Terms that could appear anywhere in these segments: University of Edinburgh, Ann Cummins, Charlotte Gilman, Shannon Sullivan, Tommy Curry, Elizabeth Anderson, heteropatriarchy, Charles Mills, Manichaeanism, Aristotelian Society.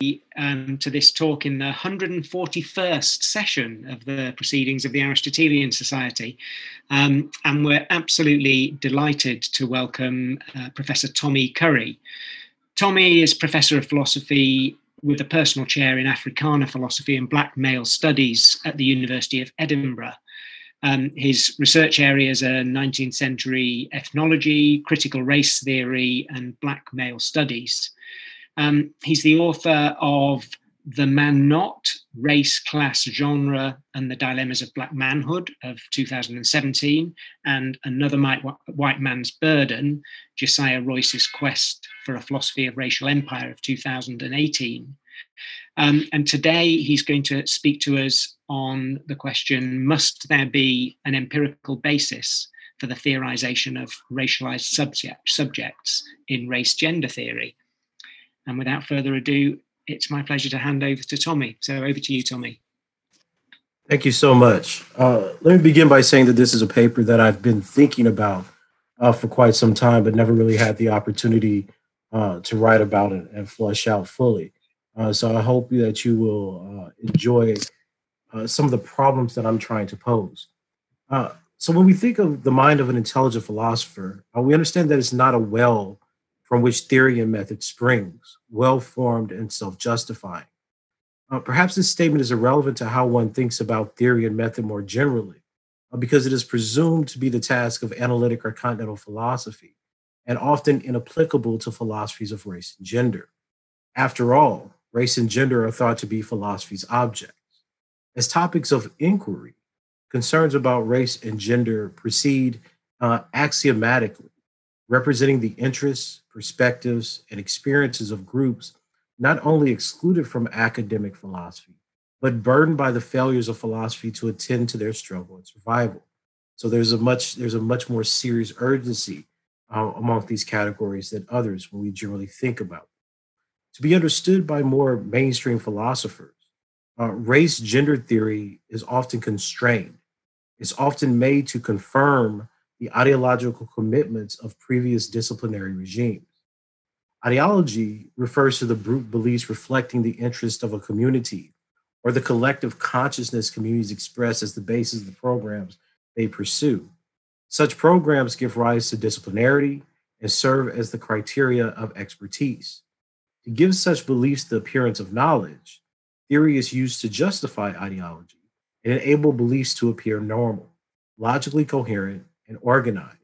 To this talk in the 141st session of the Proceedings of the Aristotelian Society, and we're absolutely delighted to welcome Professor Tommy Curry. Tommy is Professor of Philosophy with a personal chair in Africana Philosophy and Black Male Studies at the University of Edinburgh. His research areas are 19th century ethnology, critical race theory, and Black Male Studies. He's the author of The Man Not, Race, Class, Genre, and the Dilemmas of Black Manhood of 2017, and Another White Man's Burden, Josiah Royce's Quest for a Philosophy of Racial Empire of 2018. And today he's going to speak to us on the question, must there be an empirical basis for the theorization of racialized subjects in race-gender theory? And without further ado, it's my pleasure to hand over to Tommy. So over to you, Tommy. Thank you so much. Let me begin by saying that this is a paper that I've been thinking about for quite some time, but never really had the opportunity to write about it and flesh out fully. So I hope that you will enjoy some of the problems that I'm trying to pose. So when we think of the mind of an intelligent philosopher, we understand that it's not a well from which theory and method springs, well-formed and self-justifying. Perhaps this statement is irrelevant to how one thinks about theory and method more generally, because it is presumed to be the task of analytic or continental philosophy, and often inapplicable to philosophies of race and gender. After all, race and gender are thought to be philosophy's objects. As topics of inquiry, concerns about race and gender proceed axiomatically, representing the interests, perspectives, and experiences of groups not only excluded from academic philosophy, but burdened by the failures of philosophy to attend to their struggle and survival. So there's a much more serious urgency among these categories than others when we generally think about them. To be understood by more mainstream philosophers, race-gender theory is often constrained. It's often made to confirm the ideological commitments of previous disciplinary regimes. Ideology refers to the group beliefs reflecting the interest of a community or the collective consciousness communities express as the basis of the programs they pursue. Such programs give rise to disciplinarity and serve as the criteria of expertise. To give such beliefs the appearance of knowledge, theory is used to justify ideology and enable beliefs to appear normal, logically coherent, and organized.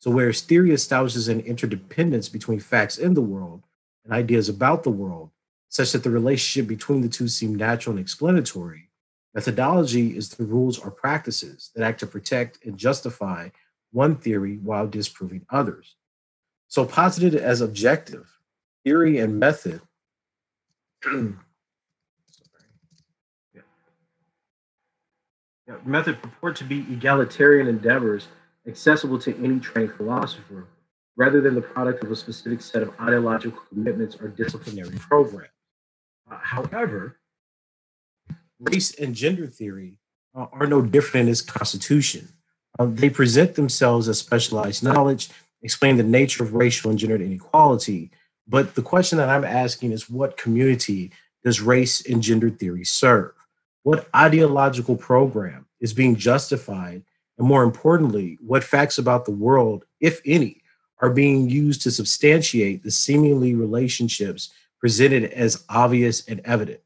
So whereas theory establishes an interdependence between facts in the world and ideas about the world, such that the relationship between the two seem natural and explanatory, methodology is the rules or practices that act to protect and justify one theory while disproving others. So posited as objective, theory and method method purport to be egalitarian endeavors accessible to any trained philosopher, rather than the product of a specific set of ideological commitments or disciplinary programs. However, race and gender theory are no different in its constitution. They present themselves as specialized knowledge, explain the nature of racial and gender inequality, but the question that I'm asking is, what community does race and gender theory serve? What ideological program is being justified? And more importantly, what facts about the world, if any, are being used to substantiate the seemingly relationships presented as obvious and evident?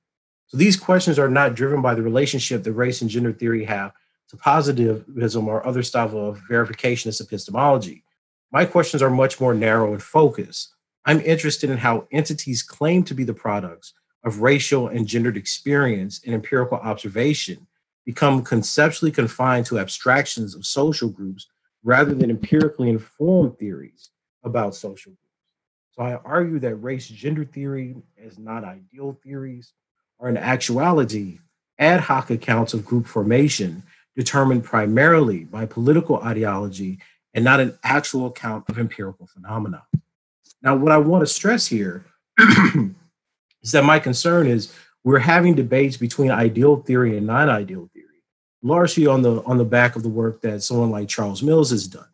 So these questions are not driven by the relationship that race and gender theory have to positivism or other style of verificationist epistemology. My questions are much more narrow and focused. I'm interested in how entities claim to be the products of racial and gendered experience and empirical observation become conceptually confined to abstractions of social groups rather than empirically informed theories about social groups. So I argue that race-gender theory, as not ideal theories, are in actuality ad hoc accounts of group formation determined primarily by political ideology and not an actual account of empirical phenomena. Now, what I want to stress here is that my concern is we're having debates between ideal theory and non-ideal theory, largely on the back of the work that someone like Charles Mills has done.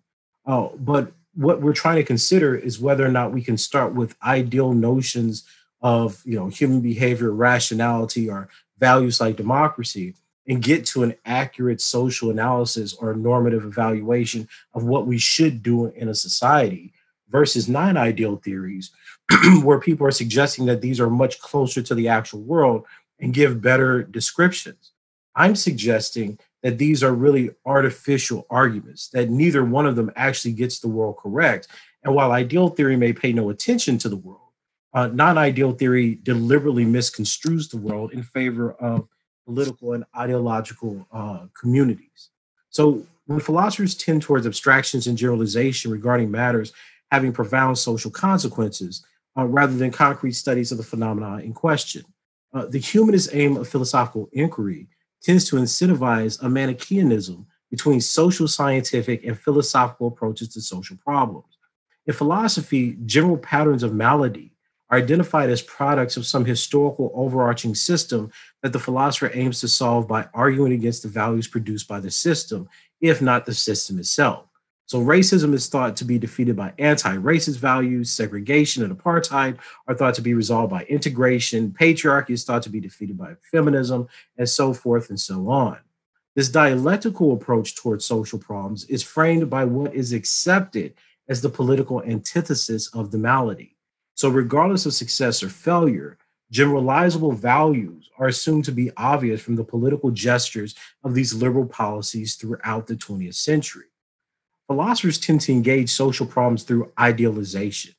But what we're trying to consider is whether or not we can start with ideal notions of, you know, human behavior, rationality, or values like democracy, and get to an accurate social analysis or normative evaluation of what we should do in a society, versus non-ideal theories where people are suggesting that these are much closer to the actual world and give better descriptions. I'm suggesting that these are really artificial arguments, that neither one of them actually gets the world correct. And while ideal theory may pay no attention to the world, non-ideal theory deliberately misconstrues the world in favor of political and ideological communities. So when philosophers tend towards abstractions and generalization regarding matters having profound social consequences, rather than concrete studies of the phenomena in question, the humanist aim of philosophical inquiry tends to incentivize a Manichaeanism between social, scientific, and philosophical approaches to social problems. In philosophy, general patterns of malady are identified as products of some historical overarching system that the philosopher aims to solve by arguing against the values produced by the system, if not the system itself. So racism is thought to be defeated by anti-racist values, segregation and apartheid are thought to be resolved by integration, patriarchy is thought to be defeated by feminism, and so forth and so on. This dialectical approach towards social problems is framed by what is accepted as the political antithesis of the malady. So regardless of success or failure, generalizable values are assumed to be obvious from the political gestures of these liberal policies throughout the 20th century. Philosophers tend to engage social problems through idealization.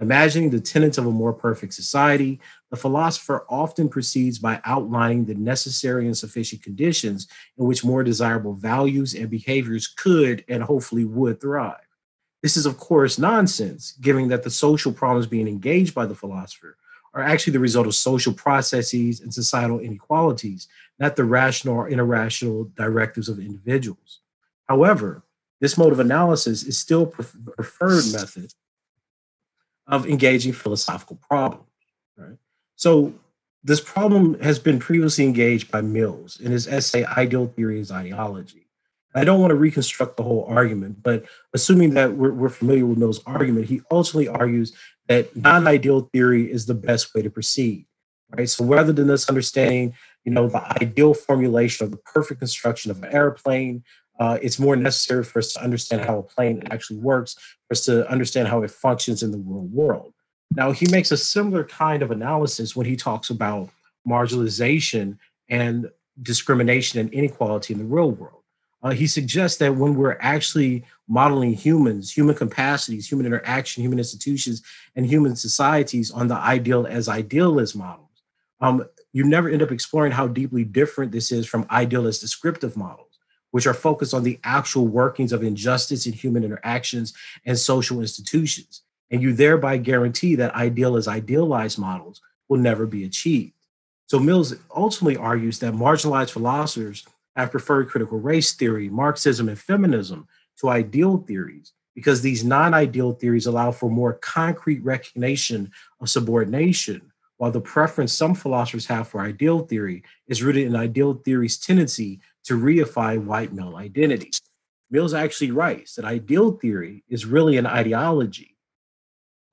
Imagining the tenets of a more perfect society, the philosopher often proceeds by outlining the necessary and sufficient conditions in which more desirable values and behaviors could and hopefully would thrive. This is, of course, nonsense, given that the social problems being engaged by the philosopher are actually the result of social processes and societal inequalities, not the rational or irrational directives of individuals. However, this mode of analysis is still the preferred method of engaging philosophical problems. Right? So this problem has been previously engaged by Mills in his essay, Ideal Theory is Ideology. I don't want to reconstruct the whole argument, but assuming that we're familiar with Mills' argument, he ultimately argues that non-ideal theory is the best way to proceed. Right? So rather than us understanding, you know, the ideal formulation or the perfect construction of an airplane, it's more necessary for us to understand how a plane actually works, for us to understand how it functions in the real world. Now, he makes a similar kind of analysis when he talks about marginalization and discrimination and inequality in the real world. He suggests that when we're actually modeling humans, human capacities, human interaction, human institutions, and human societies on the ideal as idealist models, you never end up exploring how deeply different this is from idealist descriptive models, which are focused on the actual workings of injustice in human interactions and social institutions. And you thereby guarantee that ideal as idealized models will never be achieved. So Mills ultimately argues that marginalized philosophers have preferred critical race theory, Marxism, and feminism to ideal theories because these non-ideal theories allow for more concrete recognition of subordination, while the preference some philosophers have for ideal theory is rooted in ideal theory's tendency to reify white male identity. Mills actually writes that ideal theory is really an ideology,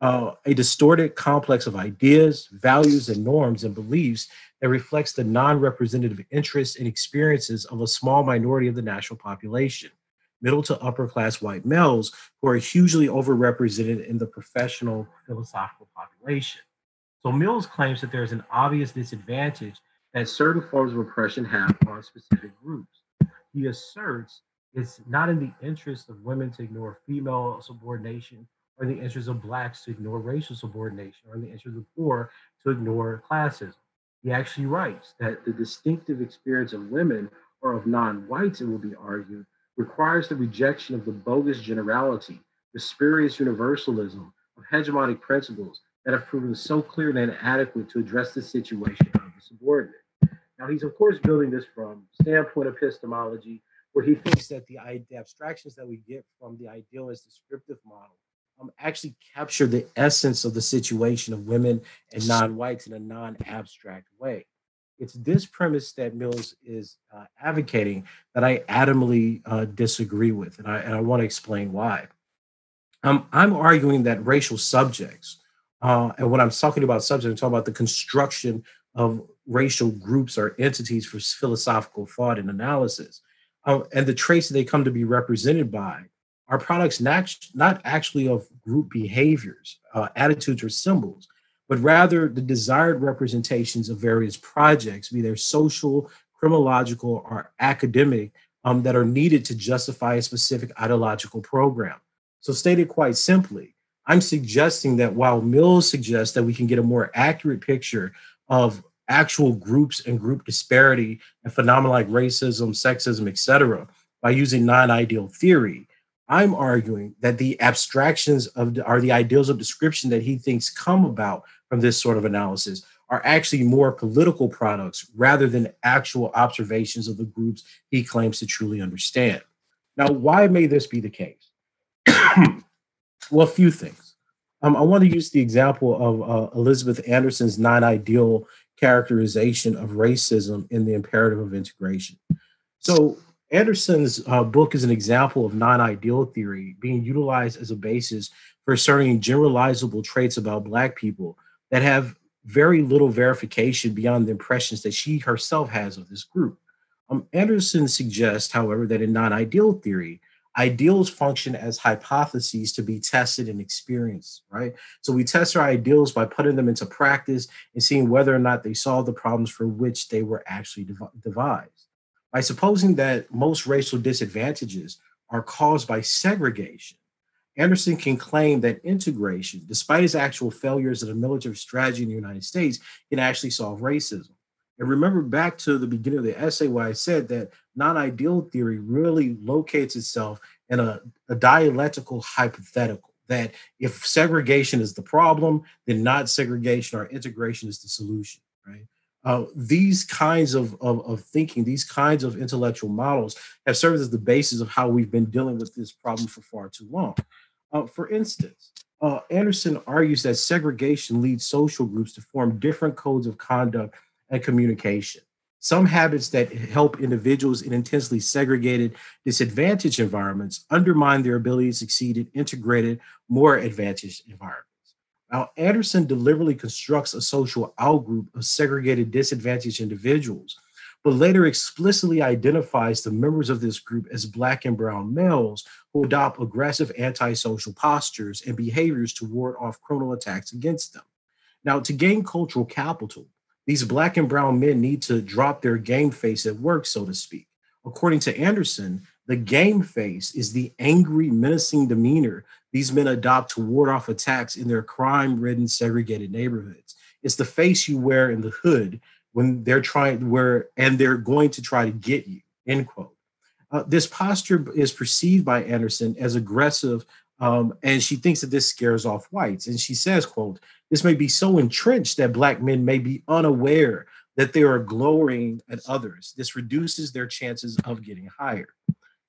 a distorted complex of ideas, values, and norms and beliefs that reflects the non-representative interests and experiences of a small minority of the national population, middle to upper class white males who are hugely overrepresented in the professional philosophical population. So Mills claims that there's an obvious disadvantage that certain forms of oppression have on specific groups. He asserts it's not in the interest of women to ignore female subordination, or in the interest of blacks to ignore racial subordination, or in the interest of poor to ignore classism. He actually writes that the distinctive experience of women, or of non-whites, it will be argued, requires the rejection of the bogus generality, the spurious universalism of hegemonic principles that have proven so clear and inadequate to address the situation of the subordinate. Now, he's, of course, building this from the standpoint of epistemology, where he thinks that the abstractions that we get from the idealist descriptive model actually capture the essence of the situation of women and non-whites in a non-abstract way. It's this premise that Mills is advocating that I adamantly disagree with, and I want to explain why. I'm arguing that racial subjects And when I'm talking about subject, I'm talking about the construction of racial groups or entities for philosophical thought and analysis. And the traits that they come to be represented by are products not actually of group behaviors, attitudes, or symbols, but rather the desired representations of various projects, be they social, criminological, or academic, that are needed to justify a specific ideological program. So stated quite simply, I'm suggesting that while Mills suggests that we can get a more accurate picture of actual groups and group disparity and phenomena like racism, sexism, et cetera, by using non-ideal theory, I'm arguing that the abstractions or the ideals of description that he thinks come about from this sort of analysis are actually more political products rather than actual observations of the groups he claims to truly understand. Now, why may this be the case? Well, a few things. I want to use the example of Elizabeth Anderson's non-ideal characterization of racism in The Imperative of Integration. So Anderson's book is an example of non-ideal theory being utilized as a basis for asserting generalizable traits about Black people that have very little verification beyond the impressions that she herself has of this group. Anderson suggests, however, that in non-ideal theory, ideals function as hypotheses to be tested and experienced, right? So we test our ideals by putting them into practice and seeing whether or not they solve the problems for which they were actually devised. By supposing that most racial disadvantages are caused by segregation, Anderson can claim that integration, despite its actual failures of the military strategy in the United States, can actually solve racism. And remember back to the beginning of the essay where I said that non-ideal theory really locates itself in a dialectical hypothetical, that if segregation is the problem, then not segregation or integration is the solution, right? These kinds of thinking, these kinds of intellectual models have served as the basis of how we've been dealing with this problem for far too long. For instance, Anderson argues that segregation leads social groups to form different codes of conduct and communication. Some habits that help individuals in intensely segregated, disadvantaged environments undermine their ability to succeed in integrated, more advantaged environments. Now, Anderson deliberately constructs a social outgroup of segregated, disadvantaged individuals, but later explicitly identifies the members of this group as Black and brown males who adopt aggressive antisocial postures and behaviors to ward off criminal attacks against them. Now, to gain cultural capital, these Black and brown men need to drop their game face at work, so to speak. According to Anderson, the game face is the angry, menacing demeanor these men adopt to ward off attacks in their crime-ridden, segregated neighborhoods. It's the face you wear in the hood when they're trying to wear, and they're going to try to get you, end quote. This posture is perceived by Anderson as aggressive, and she thinks that this scares off whites. And she says, quote, "This may be so entrenched that Black men may be unaware that they are glowering at others. This reduces their chances of getting higher."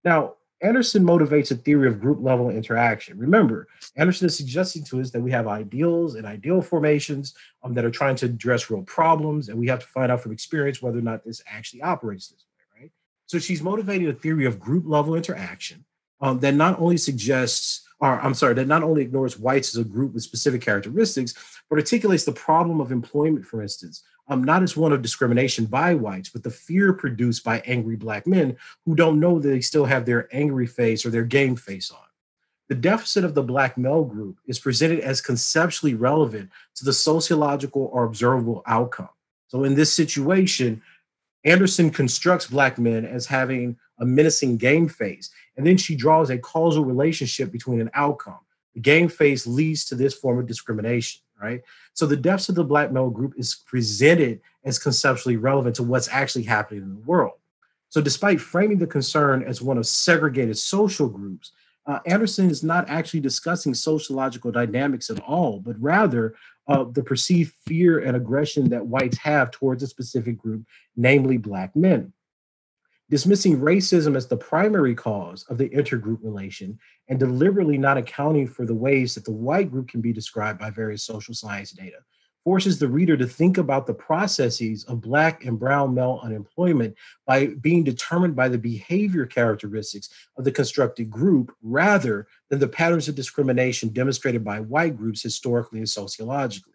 Now, Anderson motivates a theory of group-level interaction. Remember, Anderson is suggesting to us that we have ideals and ideal formations that are trying to address real problems, and we have to find out from experience whether or not this actually operates this way, right? So she's motivating a theory of group-level interaction that not only ignores whites as a group with specific characteristics, but articulates the problem of employment, for instance, not as one of discrimination by whites, but the fear produced by angry Black men who don't know that they still have their angry face or their game face on. The deficit of the Black male group is presented as conceptually relevant to the sociological or observable outcome. So in this situation, Anderson constructs Black men as having a menacing game face, and then she draws a causal relationship between an outcome. The game face leads to this form of discrimination, right? So the deficit of the Black male group is presented as conceptually relevant to what's actually happening in the world. So despite framing the concern as one of segregated social groups, Anderson is not actually discussing sociological dynamics at all, but rather the perceived fear and aggression that whites have towards a specific group, namely Black men. Dismissing racism as the primary cause of the intergroup relation and deliberately not accounting for the ways that the white group can be described by various social science data forces the reader to think about the processes of Black and brown male unemployment by being determined by the behavior characteristics of the constructed group rather than the patterns of discrimination demonstrated by white groups historically and sociologically.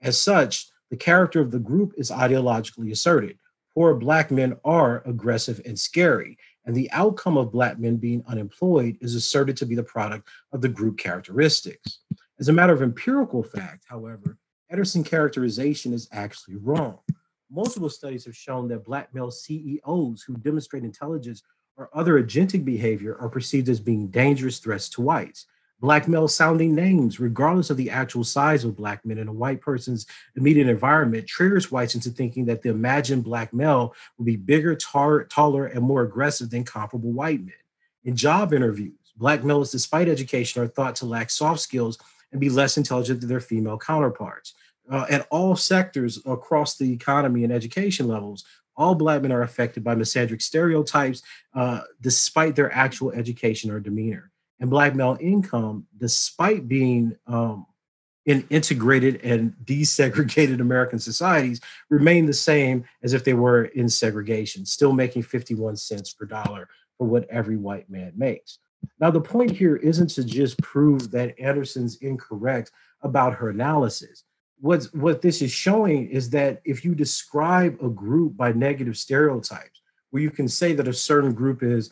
As such, the character of the group is ideologically asserted. Poor Black men are aggressive and scary, and the outcome of Black men being unemployed is asserted to be the product of the group characteristics. As a matter of empirical fact, however, Ederson's characterization is actually wrong. Multiple studies have shown that Black male CEOs who demonstrate intelligence or other agentic behavior are perceived as being dangerous threats to whites. Black male sounding names, regardless of the actual size of Black men in a white person's immediate environment, triggers whites into thinking that the imagined Black male will be bigger, taller, and more aggressive than comparable white men. In job interviews, Black males, despite education, are thought to lack soft skills and be less intelligent than their female counterparts. At all sectors across the economy and education levels, all Black men are affected by misandric stereotypes despite their actual education or demeanor. And Black male income, despite being in integrated and desegregated American societies, remain the same as if they were in segregation, still making 51 cents per dollar for what every white man makes. Now, the point here isn't to just prove that Anderson's incorrect about her analysis. What this is showing is that if you describe a group by negative stereotypes, where you can say that a certain group is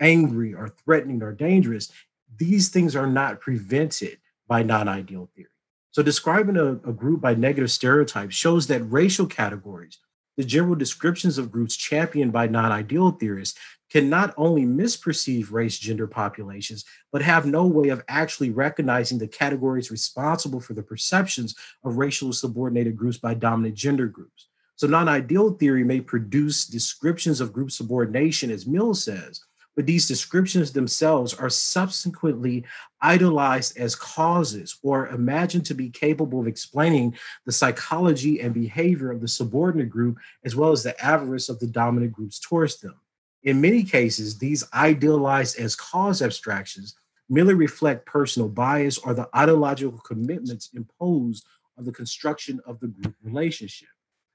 angry or threatening or dangerous, these things are not prevented by non-ideal theory. So describing a group by negative stereotypes shows that racial categories, the general descriptions of groups championed by non-ideal theorists, can not only misperceive race, gender, populations, but have no way of actually recognizing the categories responsible for the perceptions of racially subordinated groups by dominant gender groups. So non-ideal theory may produce descriptions of group subordination, as Mills says, but these descriptions themselves are subsequently idolized as causes or imagined to be capable of explaining the psychology and behavior of the subordinate group, as well as the avarice of the dominant groups towards them. In many cases, these idealized as cause abstractions merely reflect personal bias or the ideological commitments imposed on the construction of the group relationship.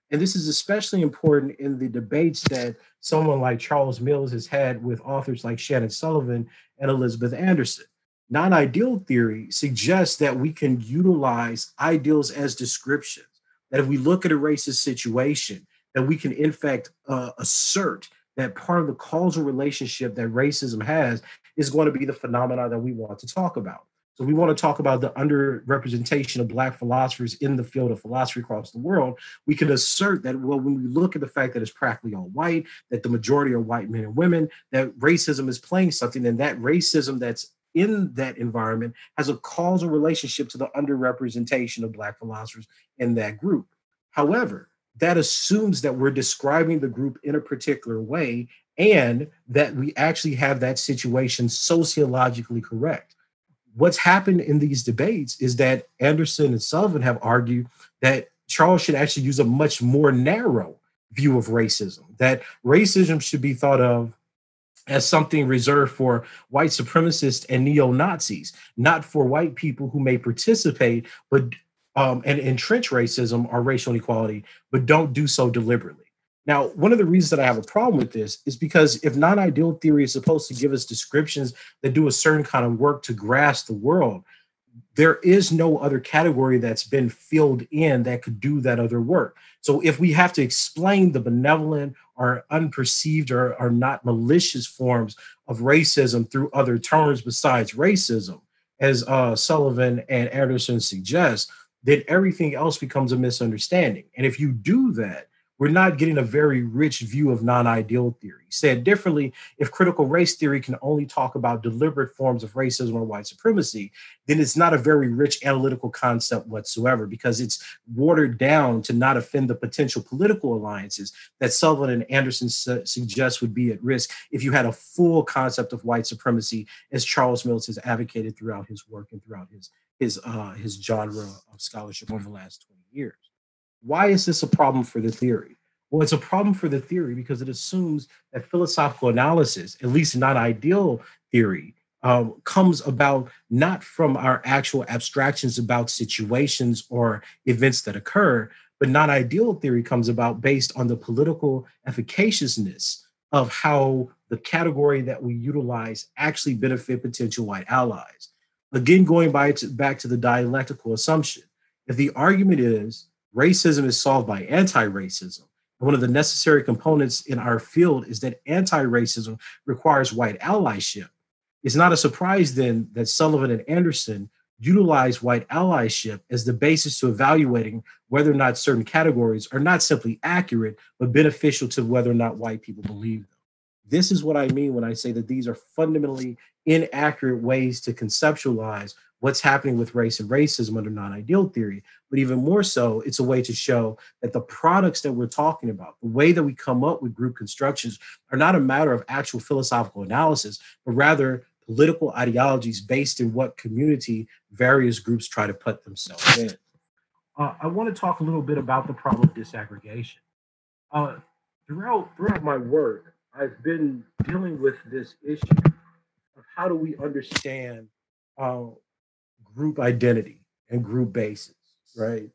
And this is especially important in the debates that someone like Charles Mills has had with authors like Shannon Sullivan and Elizabeth Anderson. Non-ideal theory suggests that we can utilize ideals as descriptions, that if we look at a racist situation, that we can in fact assert that part of the causal relationship that racism has is going to be the phenomena that we want to talk about. So we want to talk about the underrepresentation of Black philosophers in the field of philosophy across the world. We can assert that, well, when we look at the fact that it's practically all white, that the majority are white men and women, that racism is playing something, and that racism that's in that environment has a causal relationship to the underrepresentation of Black philosophers in that group. However, that assumes that we're describing the group in a particular way and that we actually have that situation sociologically correct. What's happened in these debates is that Anderson and Sullivan have argued that Charles should actually use a much more narrow view of racism, that racism should be thought of as something reserved for white supremacists and neo-Nazis, not for white people who may participate and entrench racism or racial inequality, but don't do so deliberately. Now, one of the reasons that I have a problem with this is because if non-ideal theory is supposed to give us descriptions that do a certain kind of work to grasp the world, there is no other category that's been filled in that could do that other work. So if we have to explain the benevolent or unperceived or not malicious forms of racism through other terms besides racism, as Sullivan and Anderson suggest, then everything else becomes a misunderstanding. And if you do that, we're not getting a very rich view of non-ideal theory. Said differently, if critical race theory can only talk about deliberate forms of racism or white supremacy, then it's not a very rich analytical concept whatsoever because it's watered down to not offend the potential political alliances that Sullivan and Anderson suggest would be at risk if you had a full concept of white supremacy, as Charles Mills has advocated throughout his work and throughout his genre of scholarship over the last 20 years. Why is this a problem for the theory? Well, it's a problem for the theory because it assumes that philosophical analysis, at least non-ideal theory, comes about not from our actual abstractions about situations or events that occur, but non-ideal theory comes about based on the political efficaciousness of how the category that we utilize actually benefit potential white allies. Again, going back to the dialectical assumption, if the argument is racism is solved by anti-racism, one of the necessary components in our field is that anti-racism requires white allyship, it's not a surprise then that Sullivan and Anderson utilize white allyship as the basis to evaluating whether or not certain categories are not simply accurate, but beneficial to whether or not white people believe them. This is what I mean when I say that these are fundamentally inaccurate ways to conceptualize what's happening with race and racism under non-ideal theory. But even more so, it's a way to show that the products that we're talking about, the way that we come up with group constructions, are not a matter of actual philosophical analysis, but rather political ideologies based in what community various groups try to put themselves in. I want to talk a little bit about the problem of disaggregation. Throughout my work, I've been dealing with this issue of how do we understand group identity and group basis, right?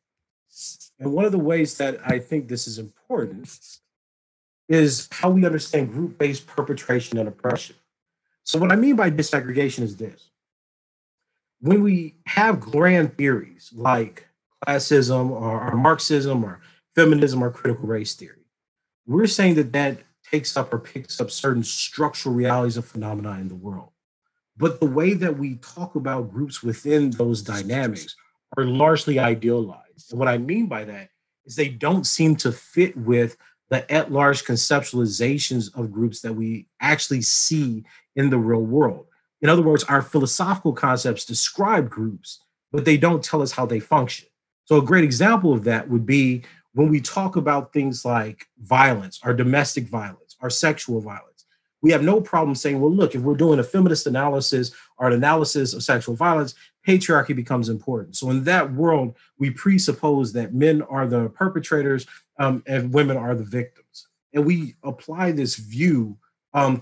And one of the ways that I think this is important is how we understand group-based perpetration and oppression. So what I mean by disaggregation is this. When we have grand theories like classism or Marxism or feminism or critical race theory, we're saying that that takes up or picks up certain structural realities of phenomena in the world. But the way that we talk about groups within those dynamics are largely idealized. And what I mean by that is they don't seem to fit with the at-large conceptualizations of groups that we actually see in the real world. In other words, our philosophical concepts describe groups, but they don't tell us how they function. So a great example of that would be when we talk about things like violence, or domestic violence, or sexual violence. We have no problem saying, well, look, if we're doing a feminist analysis or an analysis of sexual violence, patriarchy becomes important. So in that world, we presuppose that men are the perpetrators and women are the victims. And we apply this view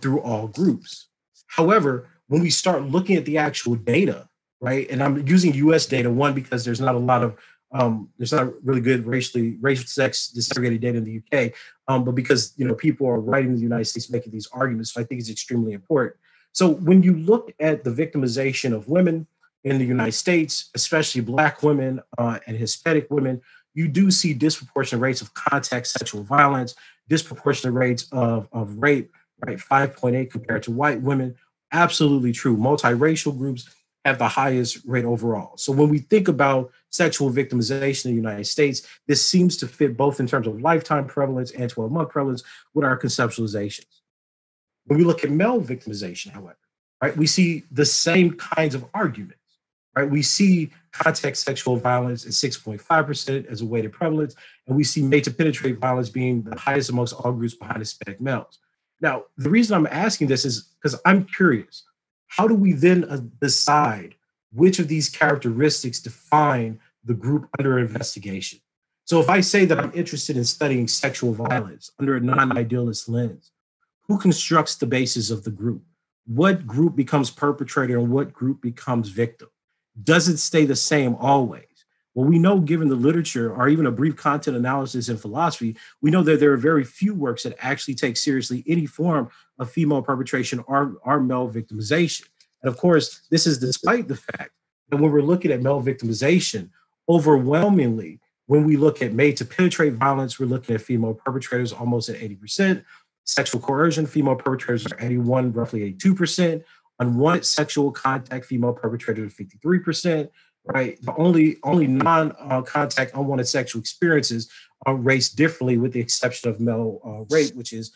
through all groups. However, when we start looking at the actual data, right, and I'm using US data, one, because there's not a lot of, there's not really good racial sex disaggregated data in the UK, but because, you know, people are writing in the United States making these arguments, so I think it's extremely important. So when you look at the victimization of women in the United States, especially Black women and Hispanic women, you do see disproportionate rates of contact sexual violence, disproportionate rates of rape, right? 5.8 compared to white women. Absolutely true. Multiracial groups have the highest rate overall. So when we think about sexual victimization in the United States, this seems to fit both in terms of lifetime prevalence and 12-month prevalence with our conceptualizations. When we look at male victimization, however, right, we see the same kinds of arguments. Right? We see contact sexual violence at 6.5% as a weighted prevalence, and we see mate-to-penetrate violence being the highest amongst all groups behind Hispanic males. Now, the reason I'm asking this is because I'm curious. How do we then decide which of these characteristics define the group under investigation? So if I say that I'm interested in studying sexual violence under a non-idealist lens, who constructs the basis of the group? What group becomes perpetrator and what group becomes victim? Does it stay the same always? Well, we know, given the literature or even a brief content analysis in philosophy, we know that there are very few works that actually take seriously any form of female perpetration or male victimization. And of course, this is despite the fact that when we're looking at male victimization, overwhelmingly, when we look at made-to-penetrate violence, we're looking at female perpetrators almost at 80%. Sexual coercion, female perpetrators are 81, roughly 82%. Unwanted sexual contact, female perpetrators are 53%, right? The only non-contact unwanted sexual experiences are raced differently with the exception of male rape, which is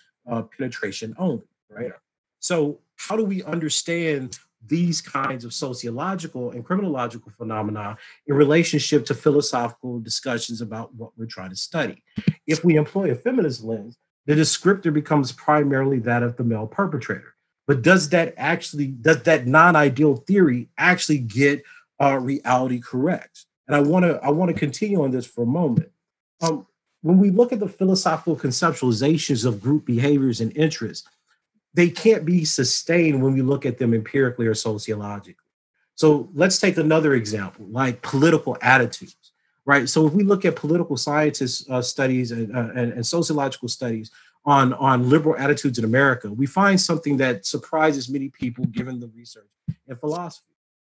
penetration only, right? So how do we understand these kinds of sociological and criminological phenomena in relationship to philosophical discussions about what we're trying to study? If we employ a feminist lens, the descriptor becomes primarily that of the male perpetrator. But does that non-ideal theory actually get reality correct? And I want to continue on this for a moment. When we look at the philosophical conceptualizations of group behaviors and interests, they can't be sustained when we look at them empirically or sociologically. So let's take another example, like political attitudes, right? So if we look at political scientists studies and sociological studies on liberal attitudes in America, we find something that surprises many people given the research and philosophy.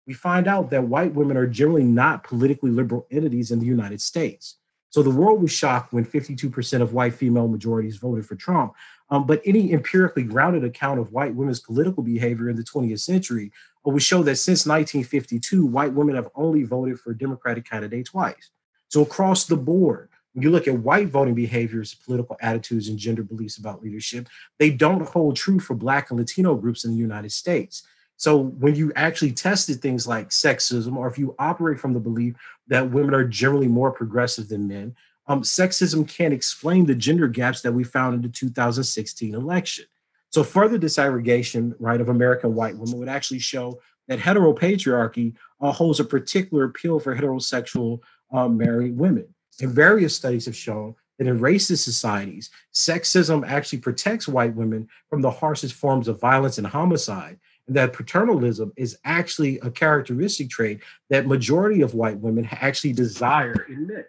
We find out that white women are generally not politically liberal entities in the United States. So the world was shocked when 52% of white female majorities voted for Trump. But any empirically grounded account of white women's political behavior in the 20th century would show that since 1952, white women have only voted for a Democratic candidate twice. So across the board, when you look at white voting behaviors, political attitudes, and gender beliefs about leadership, they don't hold true for Black and Latino groups in the United States. So when you actually tested things like sexism, or if you operate from the belief that women are generally more progressive than men, sexism can't explain the gender gaps that we found in the 2016 election. So further disaggregation, right, of American white women would actually show that heteropatriarchy holds a particular appeal for heterosexual married women. And various studies have shown that in racist societies, sexism actually protects white women from the harshest forms of violence and homicide. And that paternalism is actually a characteristic trait that majority of white women actually desire in men.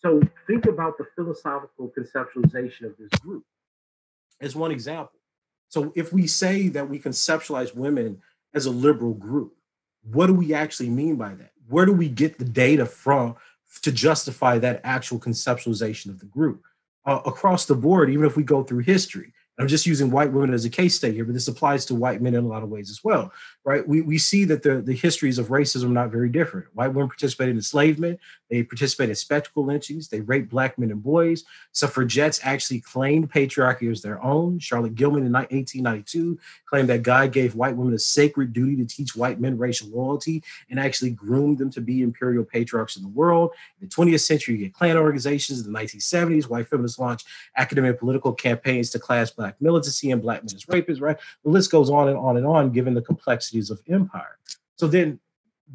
So think about the philosophical conceptualization of this group as one example. So if we say that we conceptualize women as a liberal group, what do we actually mean by that? Where do we get the data from to justify that actual conceptualization of the group? Across the board, even if we go through history, I'm just using white women as a case study here, but this applies to white men in a lot of ways as well, right? We see that the histories of racism are not very different. White women participated in enslavement. They participated in spectacle lynchings. They raped Black men and boys. Suffragettes actually claimed patriarchy as their own. Charlotte Gilman in 1892 claimed that God gave white women a sacred duty to teach white men racial loyalty and actually groomed them to be imperial patriarchs in the world. In the 20th century, you get Klan organizations. In the 1970s, white feminists launched academic and political campaigns to class Black militancy and Black men as rapists, right? The list goes on and on and on, given the complexities of empire. So then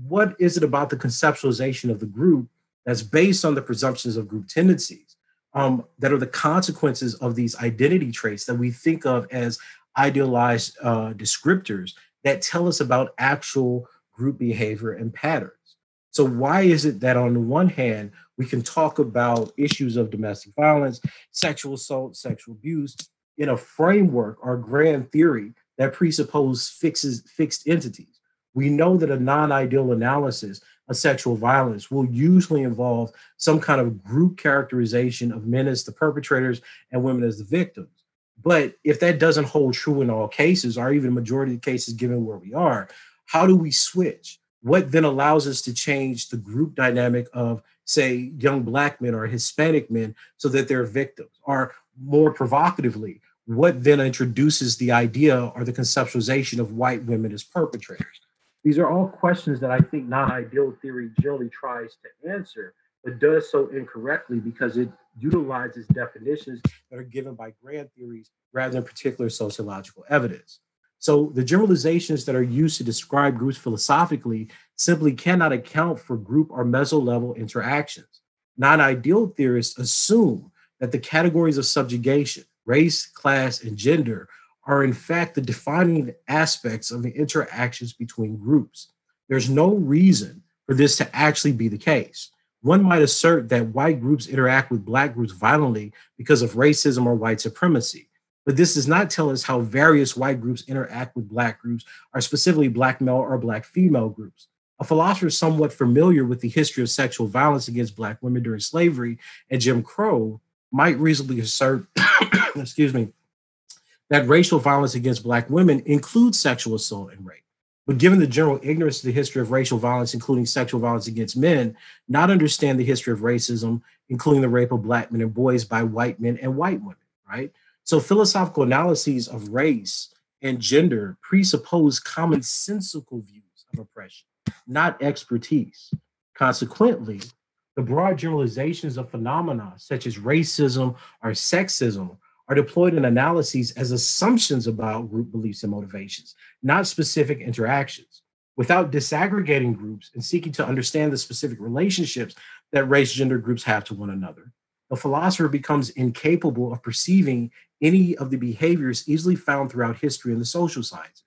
what is it about the conceptualization of the group that's based on the presumptions of group tendencies that are the consequences of these identity traits that we think of as idealized descriptors that tell us about actual group behavior and patterns? So why is it that on the one hand, we can talk about issues of domestic violence, sexual assault, sexual abuse, in a framework or grand theory that presupposes fixed entities? We know that a non-ideal analysis of sexual violence will usually involve some kind of group characterization of men as the perpetrators and women as the victims. But if that doesn't hold true in all cases, or even a majority of cases given where we are, how do we switch? What then allows us to change the group dynamic of, say, young Black men or Hispanic men so that they're victims? Or more provocatively, what then introduces the idea or the conceptualization of white women as perpetrators? These are all questions that I think non-ideal theory generally tries to answer, but does so incorrectly because it utilizes definitions that are given by grand theories rather than particular sociological evidence. So the generalizations that are used to describe groups philosophically simply cannot account for group or meso-level interactions. Non-ideal theorists assume that the categories of subjugation, race, class, and gender are in fact the defining aspects of the interactions between groups. There's no reason for this to actually be the case. One might assert that white groups interact with Black groups violently because of racism or white supremacy, but this does not tell us how various white groups interact with Black groups, or specifically Black male or Black female groups. A philosopher somewhat familiar with the history of sexual violence against Black women during slavery and Jim Crow might reasonably assert, that racial violence against Black women includes sexual assault and rape. But given the general ignorance of the history of racial violence, including sexual violence against men, not understand the history of racism, including the rape of Black men and boys by white men and white women, right? So philosophical analyses of race and gender presuppose commonsensical views of oppression, not expertise. Consequently, the broad generalizations of phenomena such as racism or sexism are deployed in analyses as assumptions about group beliefs and motivations, not specific interactions. Without disaggregating groups and seeking to understand the specific relationships that race-gender groups have to one another, the philosopher becomes incapable of perceiving any of the behaviors easily found throughout history in the social sciences.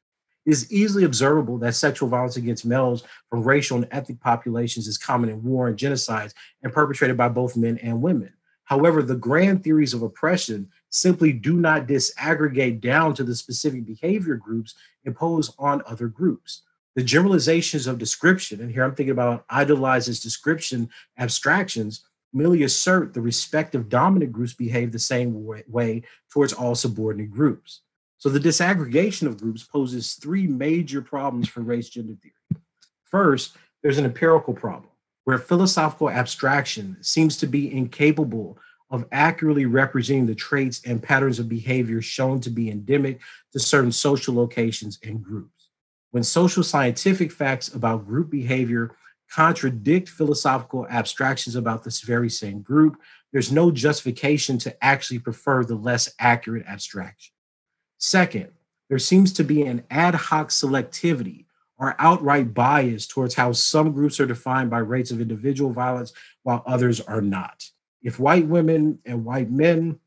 It is easily observable that sexual violence against males from racial and ethnic populations is common in war and genocides and perpetrated by both men and women. However, the grand theories of oppression simply do not disaggregate down to the specific behavior groups imposed on other groups. The generalizations of description, and here I'm thinking about idealizes description abstractions, merely assert the respective dominant groups behave the same way towards all subordinate groups. So the disaggregation of groups poses three major problems for race gender theory. First, there's an empirical problem where philosophical abstraction seems to be incapable of accurately representing the traits and patterns of behavior shown to be endemic to certain social locations and groups. When social scientific facts about group behavior contradict philosophical abstractions about this very same group, there's no justification to actually prefer the less accurate abstraction. Second, there seems to be an ad hoc selectivity or outright bias towards how some groups are defined by rates of individual violence while others are not. If white women and white men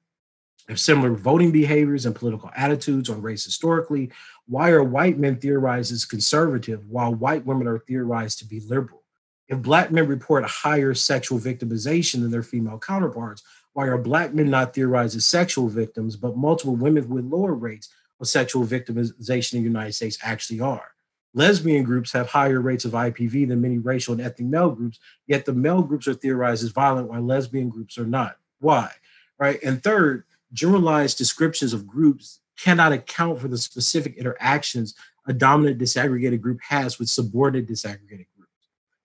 have similar voting behaviors and political attitudes on race historically, why are white men theorized as conservative while white women are theorized to be liberal? If Black men report a higher sexual victimization than their female counterparts, why are Black men not theorized as sexual victims, but multiple women with lower rates of sexual victimization in the United States actually are? Lesbian groups have higher rates of IPV than many racial and ethnic male groups, yet the male groups are theorized as violent while lesbian groups are not. Why? Right? And third, generalized descriptions of groups cannot account for the specific interactions a dominant disaggregated group has with subordinate disaggregated groups.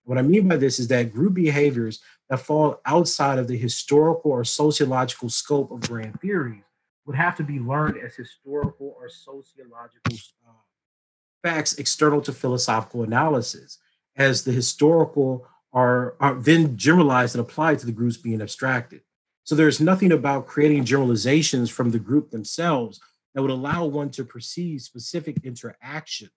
What I mean by this is that group behaviors that fall outside of the historical or sociological scope of grand theories would have to be learned as historical or sociological facts external to philosophical analysis, as the historical are then generalized and applied to the groups being abstracted. So there's nothing about creating generalizations from the group themselves that would allow one to perceive specific interactions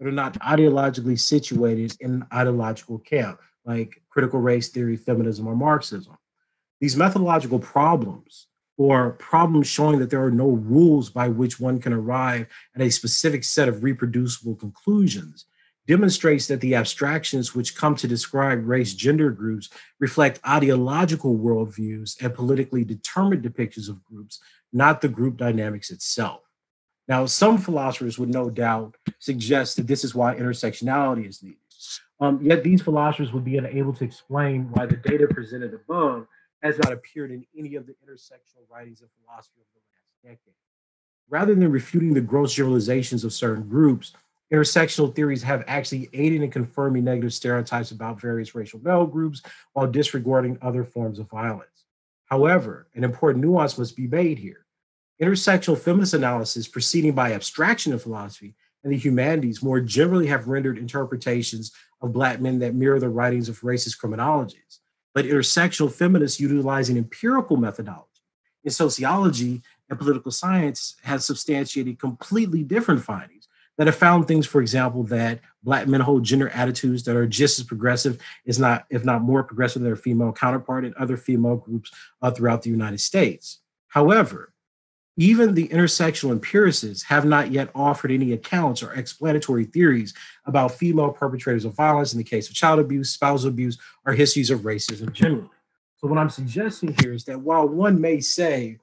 that are not ideologically situated in an ideological camp, like critical race theory, feminism, or Marxism. These methodological problems, or problems showing that there are no rules by which one can arrive at a specific set of reproducible conclusions, demonstrates that the abstractions which come to describe race gender groups reflect ideological worldviews and politically determined depictions of groups, not the group dynamics itself. Now, some philosophers would no doubt suggest that this is why intersectionality is needed. Yet these philosophers would be unable to explain why the data presented above has not appeared in any of the intersectional writings of philosophy over the last decade. Rather than refuting the gross generalizations of certain groups, intersectional theories have actually aided in confirming negative stereotypes about various racial male groups while disregarding other forms of violence. However, an important nuance must be made here. Intersectional feminist analysis proceeding by abstraction of philosophy and the humanities more generally have rendered interpretations of Black men that mirror the writings of racist criminologists. But intersectional feminists utilizing empirical methodology in sociology and political science has substantiated completely different findings that have found things, for example, that Black men hold gender attitudes that are just as progressive, if not more progressive than their female counterpart and other female groups throughout the United States. However, even the intersectional empiricists have not yet offered any accounts or explanatory theories about female perpetrators of violence in the case of child abuse, spousal abuse, or histories of racism generally. So what I'm suggesting here is that while one may say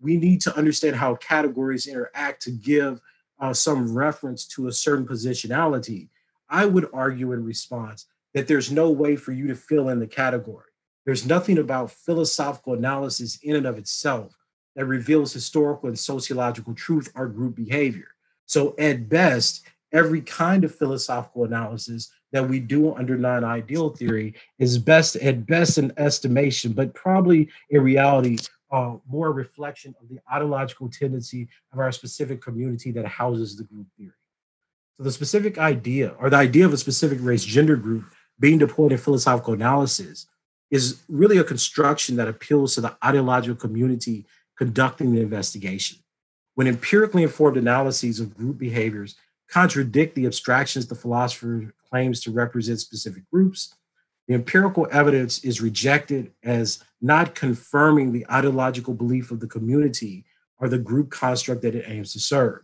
we need to understand how categories interact to give some reference to a certain positionality, I would argue in response that there's no way for you to fill in the category. There's nothing about philosophical analysis in and of itself that reveals historical and sociological truth or group behavior. So at best, every kind of philosophical analysis that we do under non-ideal theory is at best an estimation, but probably in reality, more reflection of the ideological tendency of our specific community that houses the group theory. So the specific idea, or the idea of a specific race gender group being deployed in philosophical analysis, is really a construction that appeals to the ideological community conducting the investigation. When empirically informed analyses of group behaviors contradict the abstractions the philosopher claims to represent specific groups, The empirical evidence is rejected as not confirming the ideological belief of the community or the group construct that it aims to serve.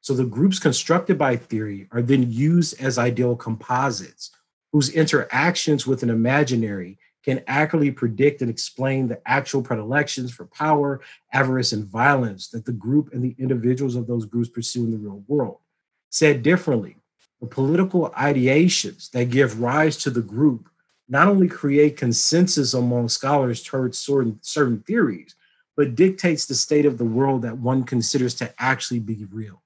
So the groups constructed by theory are then used as ideal composites whose interactions with an imaginary can accurately predict and explain the actual predilections for power, avarice, and violence that the group and the individuals of those groups pursue in the real world. Said differently, the political ideations that give rise to the group not only create consensus among scholars towards certain theories, but dictates the state of the world that one considers to actually be real.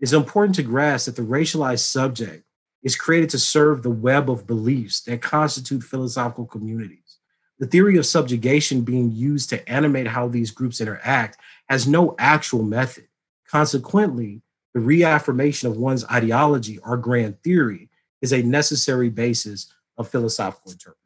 It's important to grasp that the racialized subject is created to serve the web of beliefs that constitute philosophical communities. The theory of subjugation being used to animate how these groups interact has no actual method. Consequently, the reaffirmation of one's ideology or grand theory is a necessary basis of philosophical interpretation.